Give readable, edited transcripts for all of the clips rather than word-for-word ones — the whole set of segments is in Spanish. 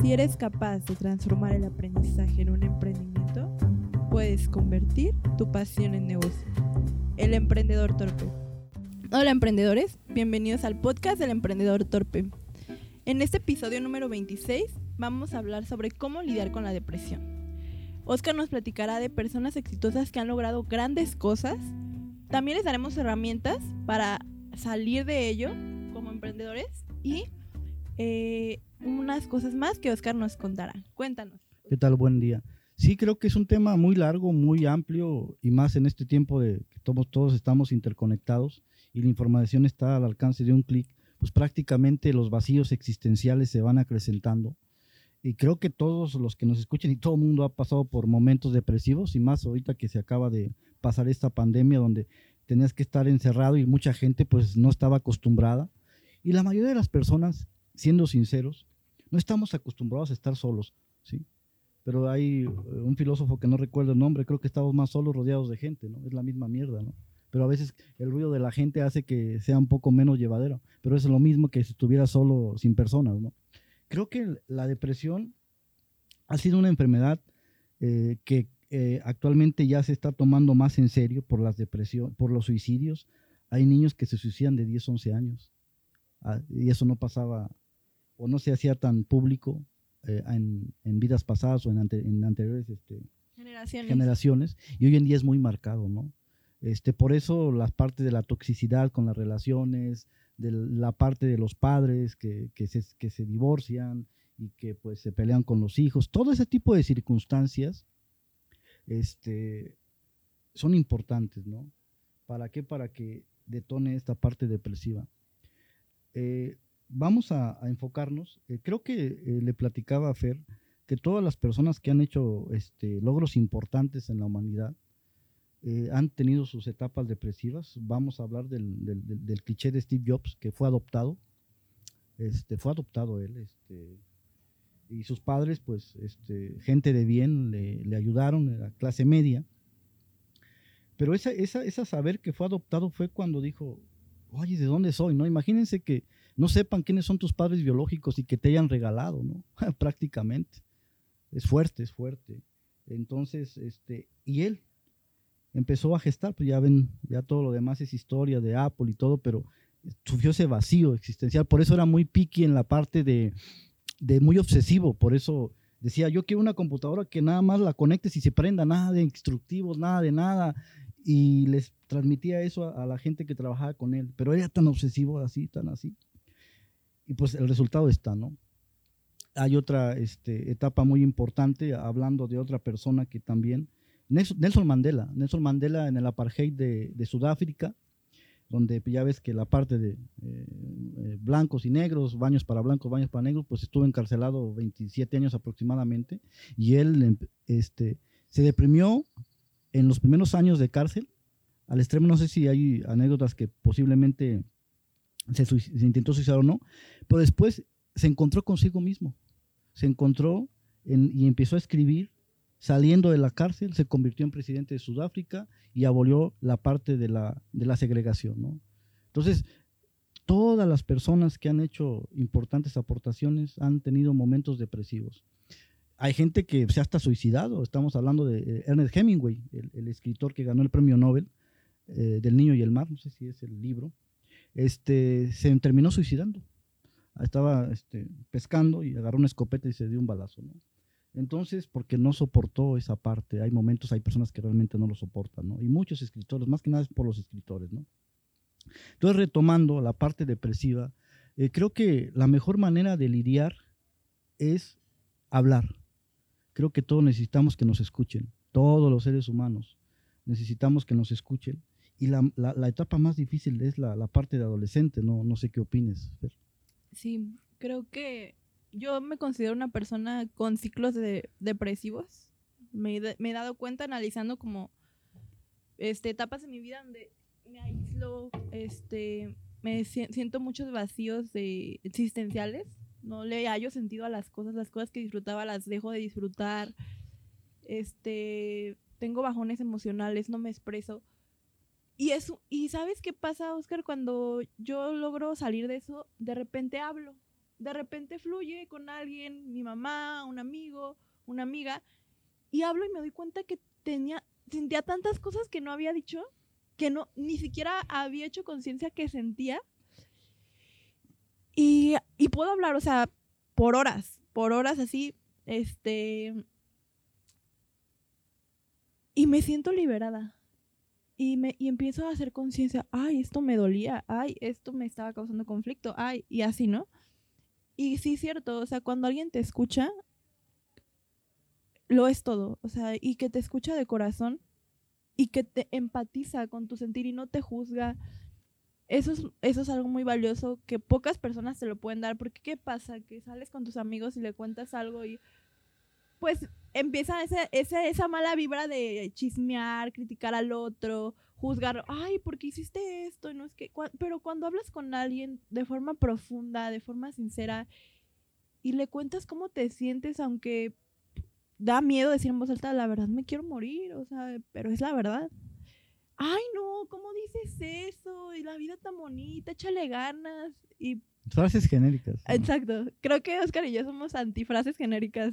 Si eres capaz de transformar el aprendizaje en un emprendimiento, puedes convertir tu pasión en negocio. El Emprendedor Torpe. Hola emprendedores, bienvenidos al podcast del Emprendedor Torpe. En este episodio número 26 vamos a hablar sobre cómo lidiar con la depresión. Oscar nos platicará de personas exitosas que han logrado grandes cosas. También les daremos herramientas para salir de ello como emprendedores y unas cosas más que Oscar nos contará. Cuéntanos. ¿Qué tal? Buen día. Sí, creo que es un tema muy largo, muy amplio y más en este tiempo de que todos estamos interconectados y la información está al alcance de un clic, pues prácticamente los vacíos existenciales se van acrecentando. Y creo que todos los que nos escuchan y todo el mundo ha pasado por momentos depresivos y más ahorita que se acaba de pasar esta pandemia donde tenías que estar encerrado y mucha gente pues no estaba acostumbrada. Y la mayoría de las personas, siendo sinceros, no estamos acostumbrados a estar solos, ¿sí? Pero hay un filósofo que no recuerdo el nombre, creo que estamos más solos rodeados de gente, ¿no? Es la misma mierda, ¿no? Pero a veces el ruido de la gente hace que sea un poco menos llevadero, pero es lo mismo que si estuviera solo sin personas, ¿no? Creo que la depresión ha sido una enfermedad que actualmente ya se está tomando más en serio por las depresiones, por los suicidios. Hay niños que se suicidan de 10, 11 años y eso no pasaba o no se hacía tan público en vidas pasadas o en anteriores generaciones, y hoy en día es muy marcado, ¿no? Por eso las partes de la toxicidad con las relaciones, de la parte de los padres que se divorcian y que pues se pelean con los hijos, todo ese tipo de circunstancias son importantes, ¿no? ¿Para qué? Para que detone esta parte depresiva. Vamos a enfocarnos, creo que le platicaba a Fer que todas las personas que han hecho logros importantes en la humanidad han tenido sus etapas depresivas. Vamos a hablar del cliché de Steve Jobs, que fue adoptado. Y sus padres, pues, gente de bien, le ayudaron, en la clase media. Pero esa saber que fue adoptado fue cuando dijo, oye, ¿de dónde soy? ¿No? Imagínense que no sepan quiénes son tus padres biológicos y que te hayan regalado, ¿no? Prácticamente. Es fuerte. Entonces, y él empezó a gestar, pues ya ven, ya todo lo demás es historia de Apple y todo, pero sufrió ese vacío existencial, por eso era muy picky en la parte de muy obsesivo, por eso decía, yo quiero una computadora que nada más la conectes y se prenda, nada de instructivos, nada de nada, y les transmitía eso a la gente que trabajaba con él, pero era tan obsesivo, tan así, y pues el resultado está, ¿no? Hay otra etapa muy importante, hablando de otra persona que también, Nelson Mandela en el apartheid de Sudáfrica, donde ya ves que la parte de blancos y negros, baños para blancos, baños para negros, pues estuvo encarcelado 27 años aproximadamente, y él se deprimió en los primeros años de cárcel, al extremo, no sé si hay anécdotas que posiblemente se intentó suicidar o no, pero después se encontró consigo mismo, y empezó a escribir. Saliendo de la cárcel, se convirtió en presidente de Sudáfrica y abolió la parte de la segregación, ¿no? Entonces, todas las personas que han hecho importantes aportaciones han tenido momentos depresivos. Hay gente que se ha hasta suicidado. Estamos hablando de Ernest Hemingway, el escritor que ganó el premio Nobel del Niño y el Mar, no sé si es el libro. Se terminó suicidando. Estaba pescando y agarró una escopeta y se dio un balazo, ¿no? Entonces, porque no soportó esa parte. Hay momentos, hay personas que realmente no lo soportan, ¿no? Y muchos escritores, más que nada es por los escritores, ¿no? Entonces, retomando la parte depresiva, creo que la mejor manera de lidiar es hablar. Creo que todos necesitamos que nos escuchen, todos los seres humanos necesitamos que nos escuchen. Y la etapa más difícil es la parte de adolescente, no sé qué opines, Fer. Sí, creo que yo me considero una persona con ciclos depresivos. Me he dado cuenta analizando como etapas de mi vida donde me aíslo, me siento muchos vacíos existenciales. No le hallo sentido a las cosas que disfrutaba las dejo de disfrutar. Tengo bajones emocionales, no me expreso. ¿Y sabes qué pasa, Oscar? Cuando yo logro salir de eso, de repente hablo. de repente fluye con alguien, mi mamá, un amigo, una amiga, y hablo y me doy cuenta que sentía tantas cosas que no había dicho, que no, ni siquiera había hecho conciencia que sentía. Y puedo hablar, o sea, por horas así, y me siento liberada. Y empiezo a hacer conciencia, ay, esto me dolía, ay, esto me estaba causando conflicto, ay, y así, ¿no? Y sí, cierto, o sea, cuando alguien te escucha, lo es todo, o sea, y que te escucha de corazón y que te empatiza con tu sentir y no te juzga, eso es algo muy valioso que pocas personas te lo pueden dar, porque ¿qué pasa? Que sales con tus amigos y le cuentas algo y pues empieza esa mala vibra de chismear, criticar al otro, juzgar, ay, ¿por qué hiciste esto? No, es que, pero cuando hablas con alguien de forma profunda, de forma sincera, y le cuentas cómo te sientes, aunque da miedo decir en voz alta, la verdad me quiero morir, o sea, pero es la verdad. Ay, no, ¿cómo dices eso? Y la vida tan bonita, échale ganas. Y frases genéricas, ¿no? Exacto. Creo que Oscar y yo somos antifrases genéricas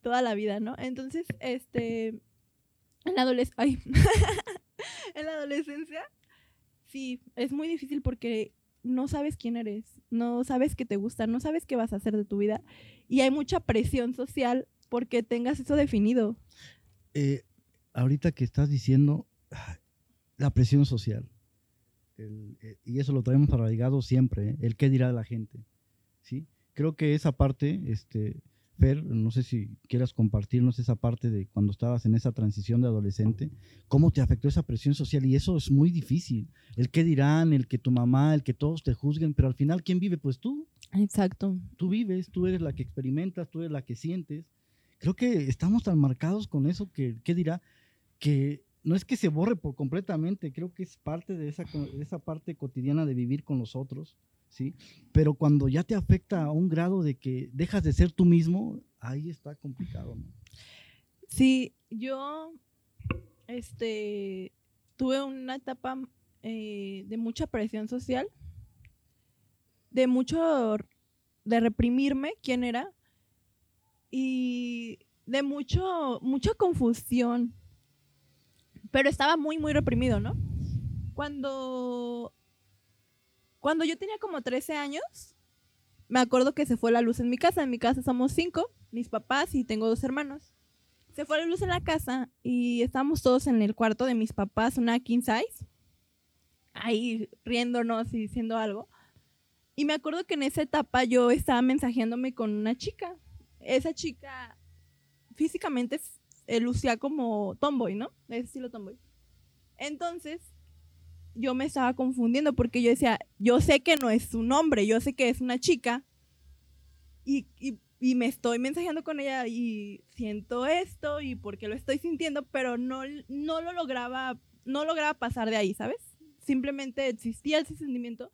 toda la vida, ¿no? Entonces, en la adolescencia, sí, es muy difícil porque no sabes quién eres, no sabes qué te gusta, no sabes qué vas a hacer de tu vida y hay mucha presión social porque tengas eso definido. Ahorita que estás diciendo la presión social, y eso lo traemos arraigado siempre, el qué dirá la gente, ¿sí? Creo que esa parte, Fer, no sé si quieras compartirnos esa parte de cuando estabas en esa transición de adolescente, cómo te afectó esa presión social, y eso es muy difícil, el qué dirán, el que tu mamá, el que todos te juzguen, pero al final, ¿quién vive? Pues tú. Exacto. Tú vives, tú eres la que experimentas, tú eres la que sientes. Creo que estamos tan marcados con eso que el qué dirá, que no es que se borre por completamente, creo que es parte de esa parte cotidiana de vivir con los otros, ¿sí? Pero cuando ya te afecta a un grado de que dejas de ser tú mismo, ahí está complicado, ¿no? Sí, yo tuve una etapa de mucha presión social, de reprimirme quién era y de mucha confusión, pero estaba muy, muy reprimido, ¿no? Cuando yo tenía como 13 años, me acuerdo que se fue la luz en mi casa. En mi casa somos 5, mis papás, y tengo 2 hermanos. Se fue la luz en la casa y estábamos todos en el cuarto de mis papás, una king size, ahí riéndonos y diciendo algo. Y me acuerdo que en esa etapa yo estaba mensajeándome con una chica. Esa chica físicamente lucía como tomboy, ¿no? De ese estilo tomboy. Entonces yo me estaba confundiendo porque yo decía, yo sé que no es un hombre, yo sé que es una chica y me estoy mensajeando con ella y siento esto y porque lo estoy sintiendo, pero no lograba pasar de ahí, ¿sabes? Simplemente existía ese sentimiento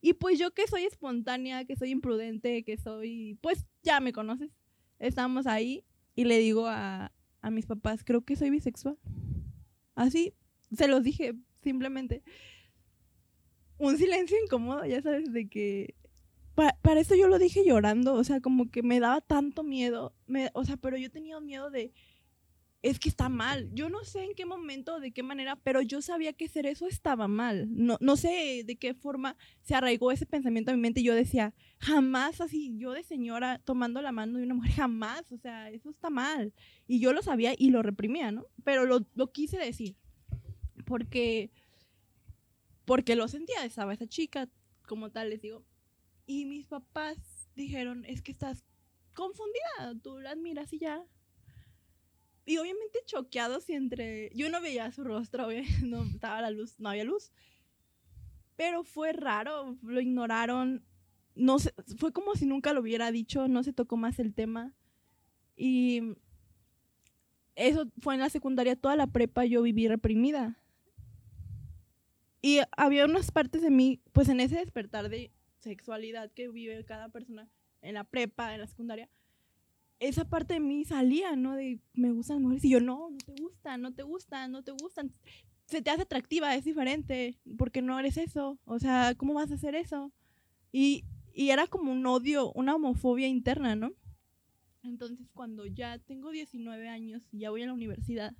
y pues yo que soy espontánea, que soy imprudente, pues ya me conoces, estábamos ahí y le digo a mis papás, creo que soy bisexual. Así, se los dije, simplemente un silencio incómodo, ya sabes, de que para eso yo lo dije llorando, o sea, como que me daba tanto miedo, pero yo tenía miedo de, es que está mal, yo no sé en qué momento, de qué manera, pero yo sabía que hacer eso estaba mal, no sé de qué forma se arraigó ese pensamiento a mi mente y yo decía, jamás así, yo de señora tomando la mano de una mujer, jamás, o sea, eso está mal, y yo lo sabía y lo reprimía, ¿no? Pero lo quise decir, porque lo sentía, estaba esa chica, como tal, les digo. Y mis papás dijeron, es que estás confundida, tú la admiras y ya. Y obviamente choqueados y yo no veía su rostro, no estaba la luz, no había luz. Pero fue raro, lo ignoraron, no sé, fue como si nunca lo hubiera dicho, no se tocó más el tema. Y eso fue en la secundaria, toda la prepa yo viví reprimida. Y había unas partes de mí, pues en ese despertar de sexualidad que vive cada persona en la prepa, en la secundaria, esa parte de mí salía, ¿no? De, me gustan las mujeres. Y yo, no te gustan. Se te hace atractiva, es diferente, porque no eres eso. O sea, ¿cómo vas a hacer eso? Y, Y era como un odio, una homofobia interna, ¿no? Entonces, cuando ya tengo 19 años y ya voy a la universidad,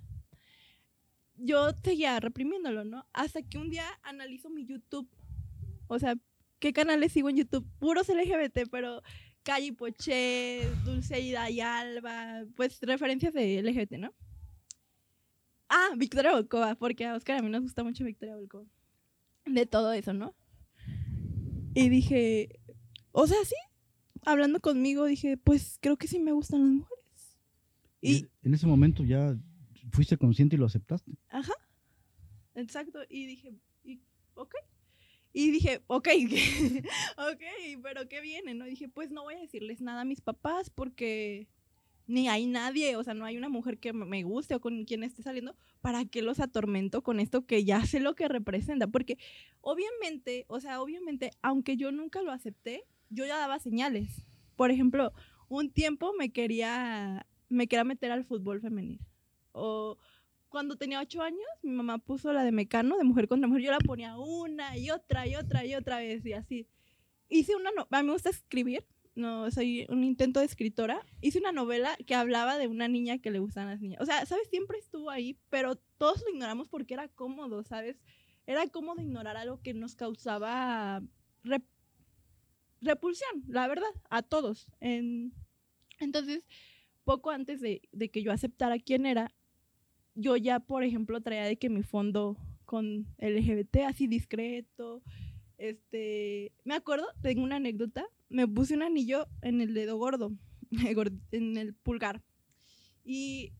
yo seguía reprimiéndolo, ¿no? Hasta que un día analizo mi YouTube. O sea, ¿qué canales sigo en YouTube? Puros LGBT, pero Calle Poche, Dulceida y Alba, pues referencias de LGBT, ¿no? Ah, Victoria Volkova, porque a Oscar a mí nos gusta mucho Victoria Volkova. De todo eso, ¿no? Y dije, o sea, sí, hablando conmigo, dije, pues creo que sí me gustan las mujeres. Y en ese momento ya fuiste consciente y lo aceptaste. Ajá, exacto. Y dije, ok. Y dije, ok, pero ¿qué viene? ¿No? Y dije, pues no voy a decirles nada a mis papás porque ni hay nadie, o sea, no hay una mujer que me guste o con quien esté saliendo, ¿para qué los atormento con esto que ya sé lo que representa? Porque obviamente, o sea, aunque yo nunca lo acepté, yo ya daba señales. Por ejemplo, un tiempo me quería meter al fútbol femenil. O cuando tenía 8 años, mi mamá puso la de Mecano, de mujer contra mujer, yo la ponía una y otra vez y así. Hice a mí me gusta escribir, no soy un intento de escritora, hice una novela que hablaba de una niña que le gustaban las niñas. O sea, ¿sabes? Siempre estuvo ahí, pero todos lo ignoramos porque era cómodo, ¿sabes? Era cómodo ignorar algo que nos causaba repulsión, la verdad, a todos. Entonces, poco antes de que yo aceptara quién era, yo ya, por ejemplo, traía de que mi fondo con LGBT, así discreto, me acuerdo, tengo una anécdota, me puse un anillo en el dedo gordo, en el pulgar, y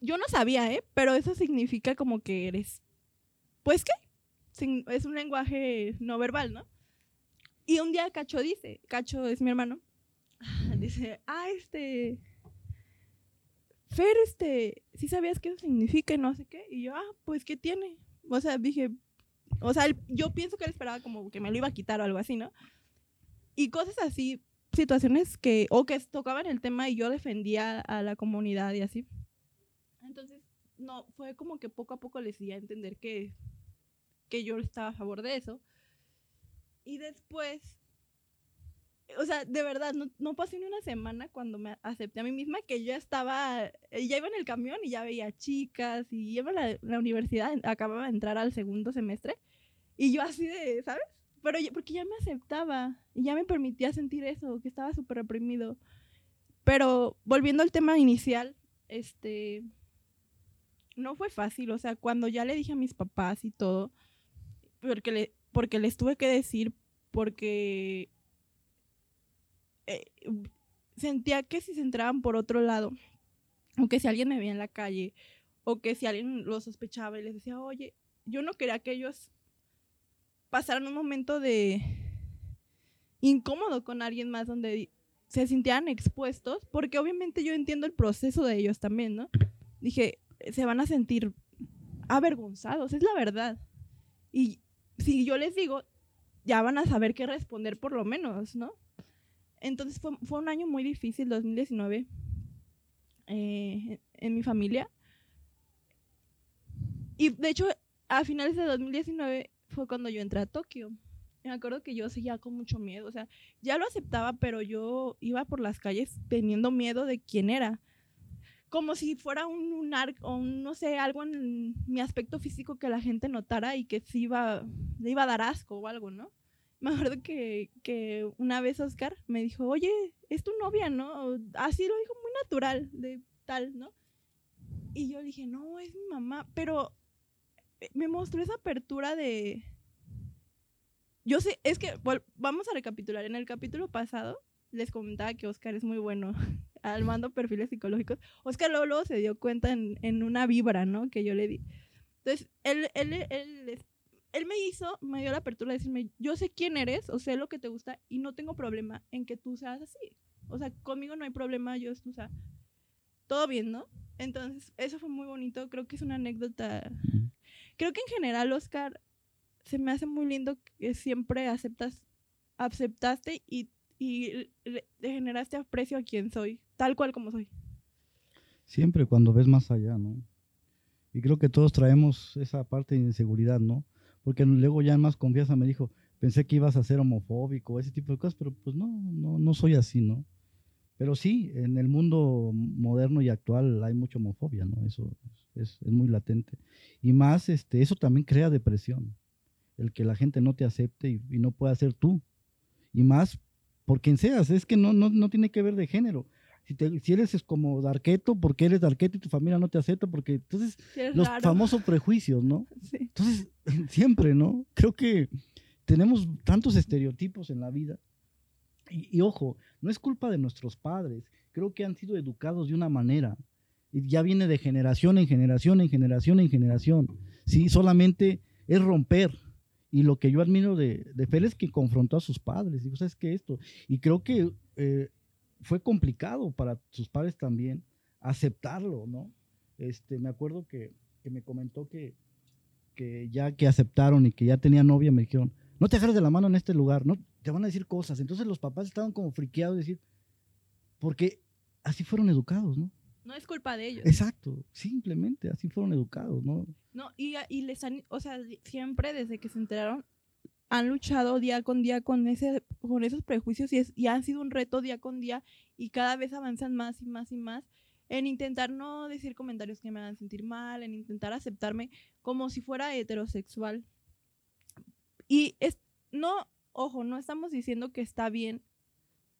yo no sabía, pero eso significa como que eres, pues, ¿qué? Es un lenguaje no verbal, ¿no? Y un día Cacho dice, Cacho es mi hermano, dice, Fer, ¿sí sabías qué significa y no sé qué? Y yo, pues, ¿qué tiene? O sea, dije, o sea, yo pienso que él esperaba como que me lo iba a quitar o algo así, ¿no? Y cosas así, situaciones que tocaban el tema y yo defendía a la comunidad y así. Entonces, no, fue como que poco a poco les di a entender que yo estaba a favor de eso. Y después, o sea, de verdad, no pasé ni una semana cuando me acepté a mí misma que yo ya iba en el camión y ya veía chicas y iba a la universidad, acababa de entrar al segundo semestre y yo así de, ¿sabes? Pero porque ya me aceptaba y ya me permitía sentir eso, que estaba súper reprimido. Pero volviendo al tema inicial, no fue fácil, o sea, cuando ya le dije a mis papás y todo, porque les tuve que decir, porque sentía que si se entraban por otro lado, o que si alguien me veía en la calle, o que si alguien lo sospechaba y les decía, oye, yo no quería que ellos pasaran un momento de incómodo con alguien más donde se sintieran expuestos, porque obviamente yo entiendo el proceso de ellos también, ¿no? Dije, se van a sentir avergonzados, es la verdad. Y si yo les digo, ya van a saber qué responder por lo menos, ¿no? Entonces fue un año muy difícil, 2019, en mi familia. Y de hecho, a finales de 2019 fue cuando yo entré a Tokio. Me acuerdo que yo seguía con mucho miedo, o sea, ya lo aceptaba, pero yo iba por las calles teniendo miedo de quién era. Como si fuera un lunar o un, no sé, algo en mi aspecto físico que la gente notara y que le iba a dar asco o algo, ¿no? Me acuerdo que una vez Oscar me dijo, oye, es tu novia, ¿no? Así lo dijo muy natural, de tal, ¿no? Y yo le dije, no, es mi mamá. Pero me mostró esa apertura de... Yo sé, es que, vamos a recapitular. En el capítulo pasado les comentaba que Oscar es muy bueno armando perfiles psicológicos. Oscar luego se dio cuenta en una vibra, ¿no? Que yo le di. Entonces, él me dio la apertura de decirme, yo sé quién eres, o sé lo que te gusta, y no tengo problema en que tú seas así. O sea, conmigo no hay problema, o sea, todo bien, ¿no? Entonces, eso fue muy bonito, creo que es una anécdota. Creo que en general, Oscar, se me hace muy lindo que siempre aceptaste y generaste aprecio a quien soy, tal cual como soy. Siempre cuando ves más allá, ¿no? Y creo que todos traemos esa parte de inseguridad, ¿no? Porque luego ya más confianza me dijo, pensé que ibas a ser homofóbico, ese tipo de cosas, pero pues no soy así, ¿no? Pero sí, en el mundo moderno y actual hay mucha homofobia, ¿no? Eso es muy latente. Y más, eso también crea depresión, el que la gente no te acepte y no pueda ser tú. Y más por quien seas, es que no tiene que ver de género. Si eres como Darqueto, porque eres Darqueto y tu familia no te acepta, porque entonces los famosos prejuicios, ¿no? Sí. Entonces, siempre, ¿no? Creo que tenemos tantos estereotipos en la vida. Y ojo, no es culpa de nuestros padres, creo que han sido educados de una manera, y ya viene de generación en generación, en generación, en generación, ¿sí? Solamente es romper, y lo que yo admiro de Fel es que confrontó a sus padres, digo, ¿sabes qué? Esto, y creo que fue complicado para sus padres también aceptarlo, ¿no? Me acuerdo que me comentó que ya que aceptaron y que ya tenía novia, me dijeron, no te agarres de la mano en este lugar, ¿no? Te van a decir cosas. Entonces los papás estaban como friqueados de decir, porque así fueron educados, ¿no? No es culpa de ellos. Exacto, simplemente así fueron educados, ¿no? No, y les han, o sea, siempre desde que se enteraron, han luchado día con día con esos prejuicios y han sido un reto día con día y cada vez avanzan más y más y más en intentar no decir comentarios que me hagan sentir mal, en intentar aceptarme como si fuera heterosexual. Y no estamos diciendo que está bien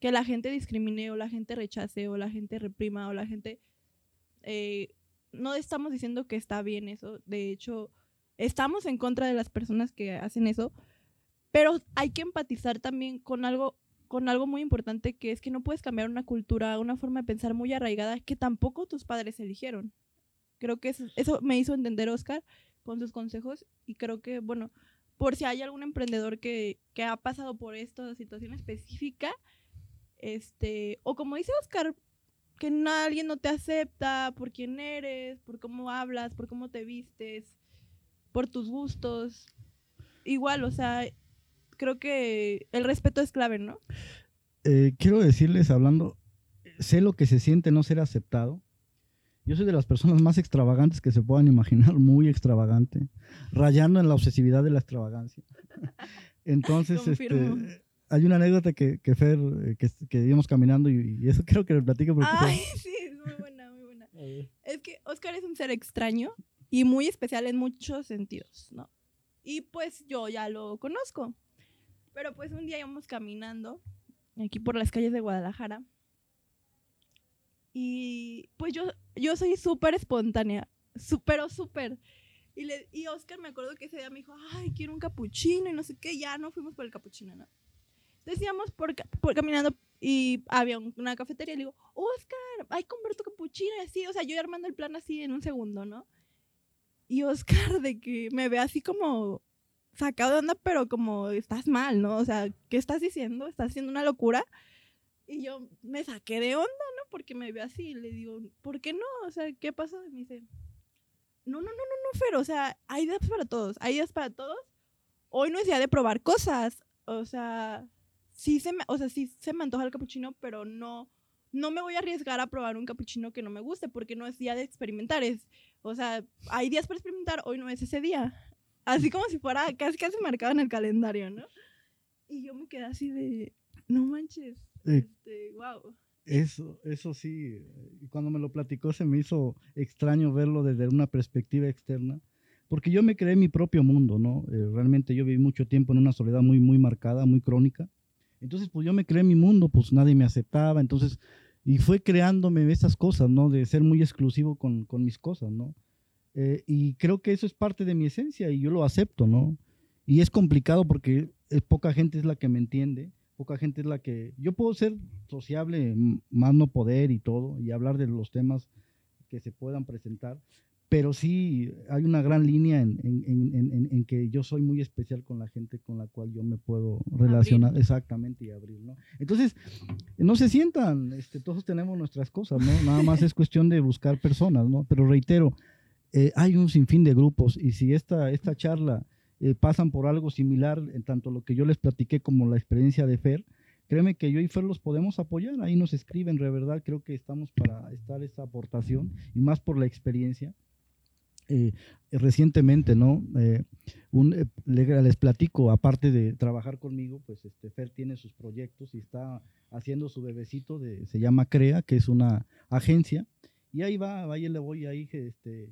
que la gente discrimine o la gente rechace o la gente reprima o la gente... no estamos diciendo que está bien eso. De hecho, estamos en contra de las personas que hacen eso, pero hay que empatizar también con algo muy importante, que es que no puedes cambiar una cultura, una forma de pensar muy arraigada que tampoco tus padres eligieron. Creo que eso me hizo entender Oscar con sus consejos y creo que, bueno... Por si hay algún emprendedor que ha pasado por esta situación específica, o como dice Oscar, que alguien no te acepta por quién eres, por cómo hablas, por cómo te vistes, por tus gustos. Igual, o sea, creo que el respeto es clave, ¿no? Quiero decirles, hablando, sé lo que se siente no ser aceptado. Yo soy de las personas más extravagantes que se puedan imaginar, muy extravagante, rayando en la obsesividad de la extravagancia. Entonces, hay una anécdota que Fer, que íbamos caminando y eso creo que lo platico. Ay, sí, es muy buena, muy buena. Es que Oscar es un ser extraño y muy especial en muchos sentidos, ¿no? Y pues yo ya lo conozco. Pero pues un día íbamos caminando aquí por las calles de Guadalajara. Y pues yo soy súper espontánea, súper. Y Oscar, me acuerdo que ese día me dijo, ay, quiero un capuchino y no sé qué, ya no fuimos por el capuchino, ¿no? Entonces íbamos por caminando y había una cafetería y le digo, Oscar, ay, compré tu capuchino y así, o sea, yo armando el plan así en un segundo, ¿no? Y Oscar de que me ve así como sacado de onda, pero como estás mal, ¿no? O sea, ¿qué estás diciendo? Estás haciendo una locura. Y yo me saqué de onda, ¿no? Porque me vio así y le digo, ¿por qué no? O sea, ¿qué pasó? Y me dice, no, Fer, o sea, hay ideas para todos, Hoy no es día de probar cosas, o sea, sí se me antoja el capuchino, pero no me voy a arriesgar a probar un capuchino que no me guste, porque no es día de experimentar, o sea, hay días para experimentar, hoy no es ese día. Así como si fuera casi marcado en el calendario, ¿no? Y yo me quedé así de, no manches. Wow. Eso sí, cuando me lo platicó se me hizo extraño verlo desde una perspectiva externa, porque yo me creé mi propio mundo, ¿no? Realmente yo viví mucho tiempo en una soledad muy, muy marcada, muy crónica, entonces pues yo me creé mi mundo, pues nadie me aceptaba, entonces, y fue creándome esas cosas, ¿no? De ser muy exclusivo con mis cosas, ¿no? Y creo que eso es parte de mi esencia y yo lo acepto, ¿no? Y es complicado porque poca gente es la que me entiende. Poca gente es la que... Yo puedo ser sociable, más no poder y todo, y hablar de los temas que se puedan presentar, pero sí hay una gran línea en que yo soy muy especial con la gente con la cual yo me puedo relacionar. Abrir. Exactamente, y abrir, ¿no? Entonces, no se sientan, todos tenemos nuestras cosas, ¿no? Nada más es cuestión de buscar personas, ¿no? Pero reitero, hay un sinfín de grupos, y si esta charla... pasan por algo similar, en tanto lo que yo les platiqué como la experiencia de Fer, créeme que yo y Fer los podemos apoyar, ahí nos escriben, de verdad, creo que estamos para estar esta aportación, y más por la experiencia, recientemente, ¿no? Les platico, aparte de trabajar conmigo, pues Fer tiene sus proyectos y está haciendo su bebecito, se llama Crea, que es una agencia, y ahí le voy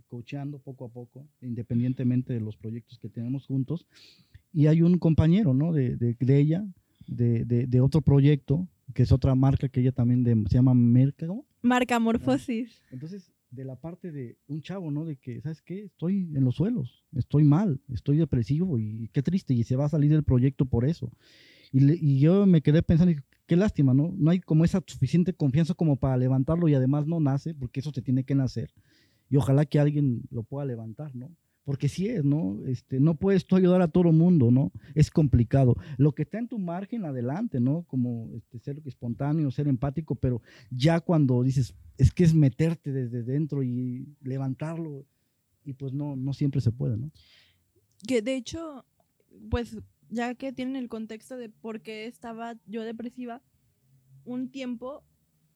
coacheando poco a poco, independientemente de los proyectos que tenemos juntos. Y hay un compañero, ¿no? de ella, de otro proyecto, que es otra marca que ella también se llama Merca, ¿no? Marcamorfosis. Entonces, de la parte de un chavo, ¿no? De que, ¿sabes qué? Estoy en los suelos, estoy mal, estoy depresivo y qué triste, y se va a salir del proyecto por eso. Y yo me quedé pensando, qué lástima, ¿no? No hay como esa suficiente confianza como para levantarlo, y además no nace, porque eso se tiene que nacer. Y ojalá que alguien lo pueda levantar, ¿no? Porque sí es, ¿no? No puedes tú ayudar a todo mundo, ¿no? Es complicado. Lo que está en tu margen, adelante, ¿no? Como ser espontáneo, ser empático, pero ya cuando dices, es que es meterte desde dentro y levantarlo, y pues no siempre se puede, ¿no? Que de hecho, pues ya que tienen el contexto de por qué estaba yo depresiva, un tiempo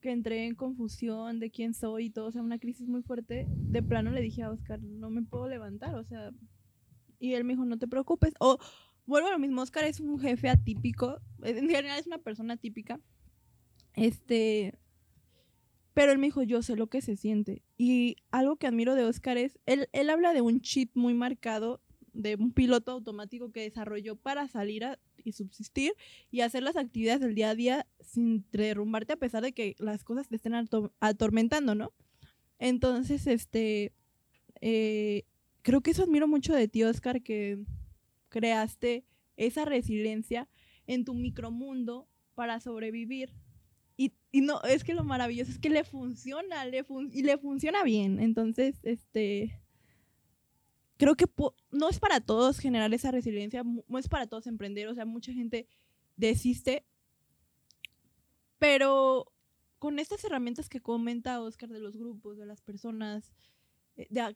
que entré en confusión de quién soy y todo, o sea, una crisis muy fuerte, de plano le dije a Oscar, no me puedo levantar, o sea, y él me dijo, no te preocupes, o vuelvo a lo mismo, Oscar es un jefe atípico, en general es una persona atípica, pero él me dijo, yo sé lo que se siente, y algo que admiro de Oscar es, él habla de un chip muy marcado, de un piloto automático que desarrolló para salir y subsistir y hacer las actividades del día a día sin derrumbarte a pesar de que las cosas te estén atormentando, ¿no? Entonces, creo que eso admiro mucho de ti, Oscar, que creaste esa resiliencia en tu micromundo para sobrevivir. Y no, es que lo maravilloso es que le funciona, y le funciona bien. Entonces, creo que no es para todos generar esa resiliencia, no es para todos emprender, o sea, mucha gente desiste, pero con estas herramientas que comenta Oscar de los grupos, de las personas,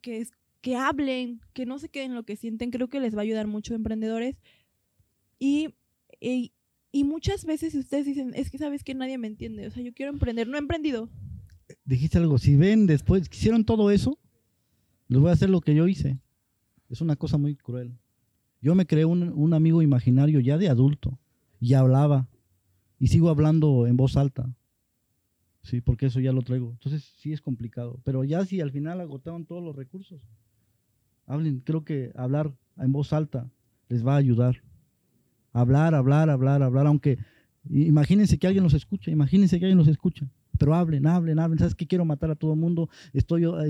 que hablen, que no se queden lo que sienten, creo que les va a ayudar mucho a emprendedores. Y muchas veces ustedes dicen, es que sabes que nadie me entiende, o sea, yo quiero emprender, no he emprendido. Dijiste algo, si ven después, hicieron todo eso, les voy a hacer lo que yo hice. Es una cosa muy cruel. Yo me creé un amigo imaginario ya de adulto, y hablaba, y sigo hablando en voz alta, sí, porque eso ya lo traigo. Entonces sí es complicado, pero ya si al final agotaron todos los recursos, creo que hablar en voz alta les va a ayudar. Hablar, aunque imagínense que alguien los escucha, pero hablen, ¿sabes qué? Quiero matar a todo el mundo,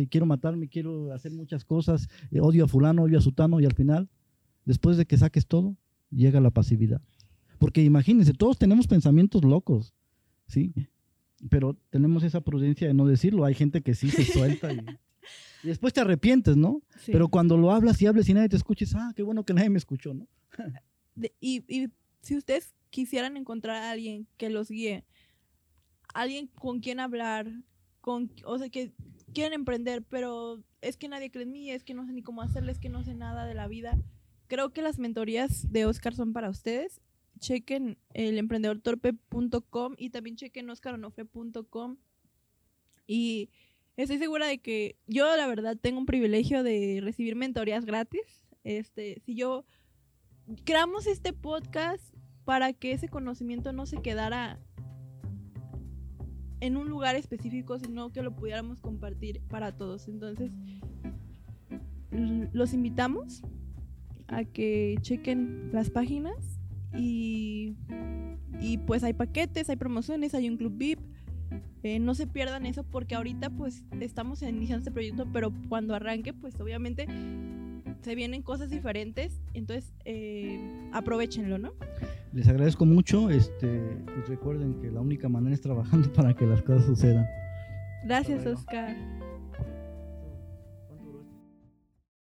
quiero matarme, quiero hacer muchas cosas, odio a fulano, odio a sutano, y al final, después de que saques todo, llega la pasividad. Porque imagínense, todos tenemos pensamientos locos, ¿sí? Pero tenemos esa prudencia de no decirlo, hay gente que sí se suelta y después te arrepientes, ¿no? Sí. Pero cuando lo hablas y nadie te escucha, qué bueno que nadie me escuchó, ¿no? Y si ustedes quisieran encontrar a alguien que los guíe, alguien con quien hablar, o sea, que quieren emprender, pero es que nadie cree en mí, es que no sé ni cómo hacerle, es que no sé nada de la vida. Creo que las mentorías de Oscar son para ustedes. Chequen elemprendedortorpe.com y también chequen oscaronofre.com. Y estoy segura de que yo, la verdad, tengo un privilegio de recibir mentorías gratis. Si yo creamos este podcast para que ese conocimiento no se quedara en un lugar específico, sino que lo pudiéramos compartir para todos. Entonces, los invitamos a que chequen las páginas y pues hay paquetes, hay promociones, hay un club VIP. No se pierdan eso, porque ahorita pues estamos iniciando este proyecto, pero cuando arranque pues obviamente se vienen cosas diferentes, entonces aprovéchenlo, ¿no? Les agradezco mucho, pues recuerden que la única manera es trabajando para que las cosas sucedan. Gracias, Oscar.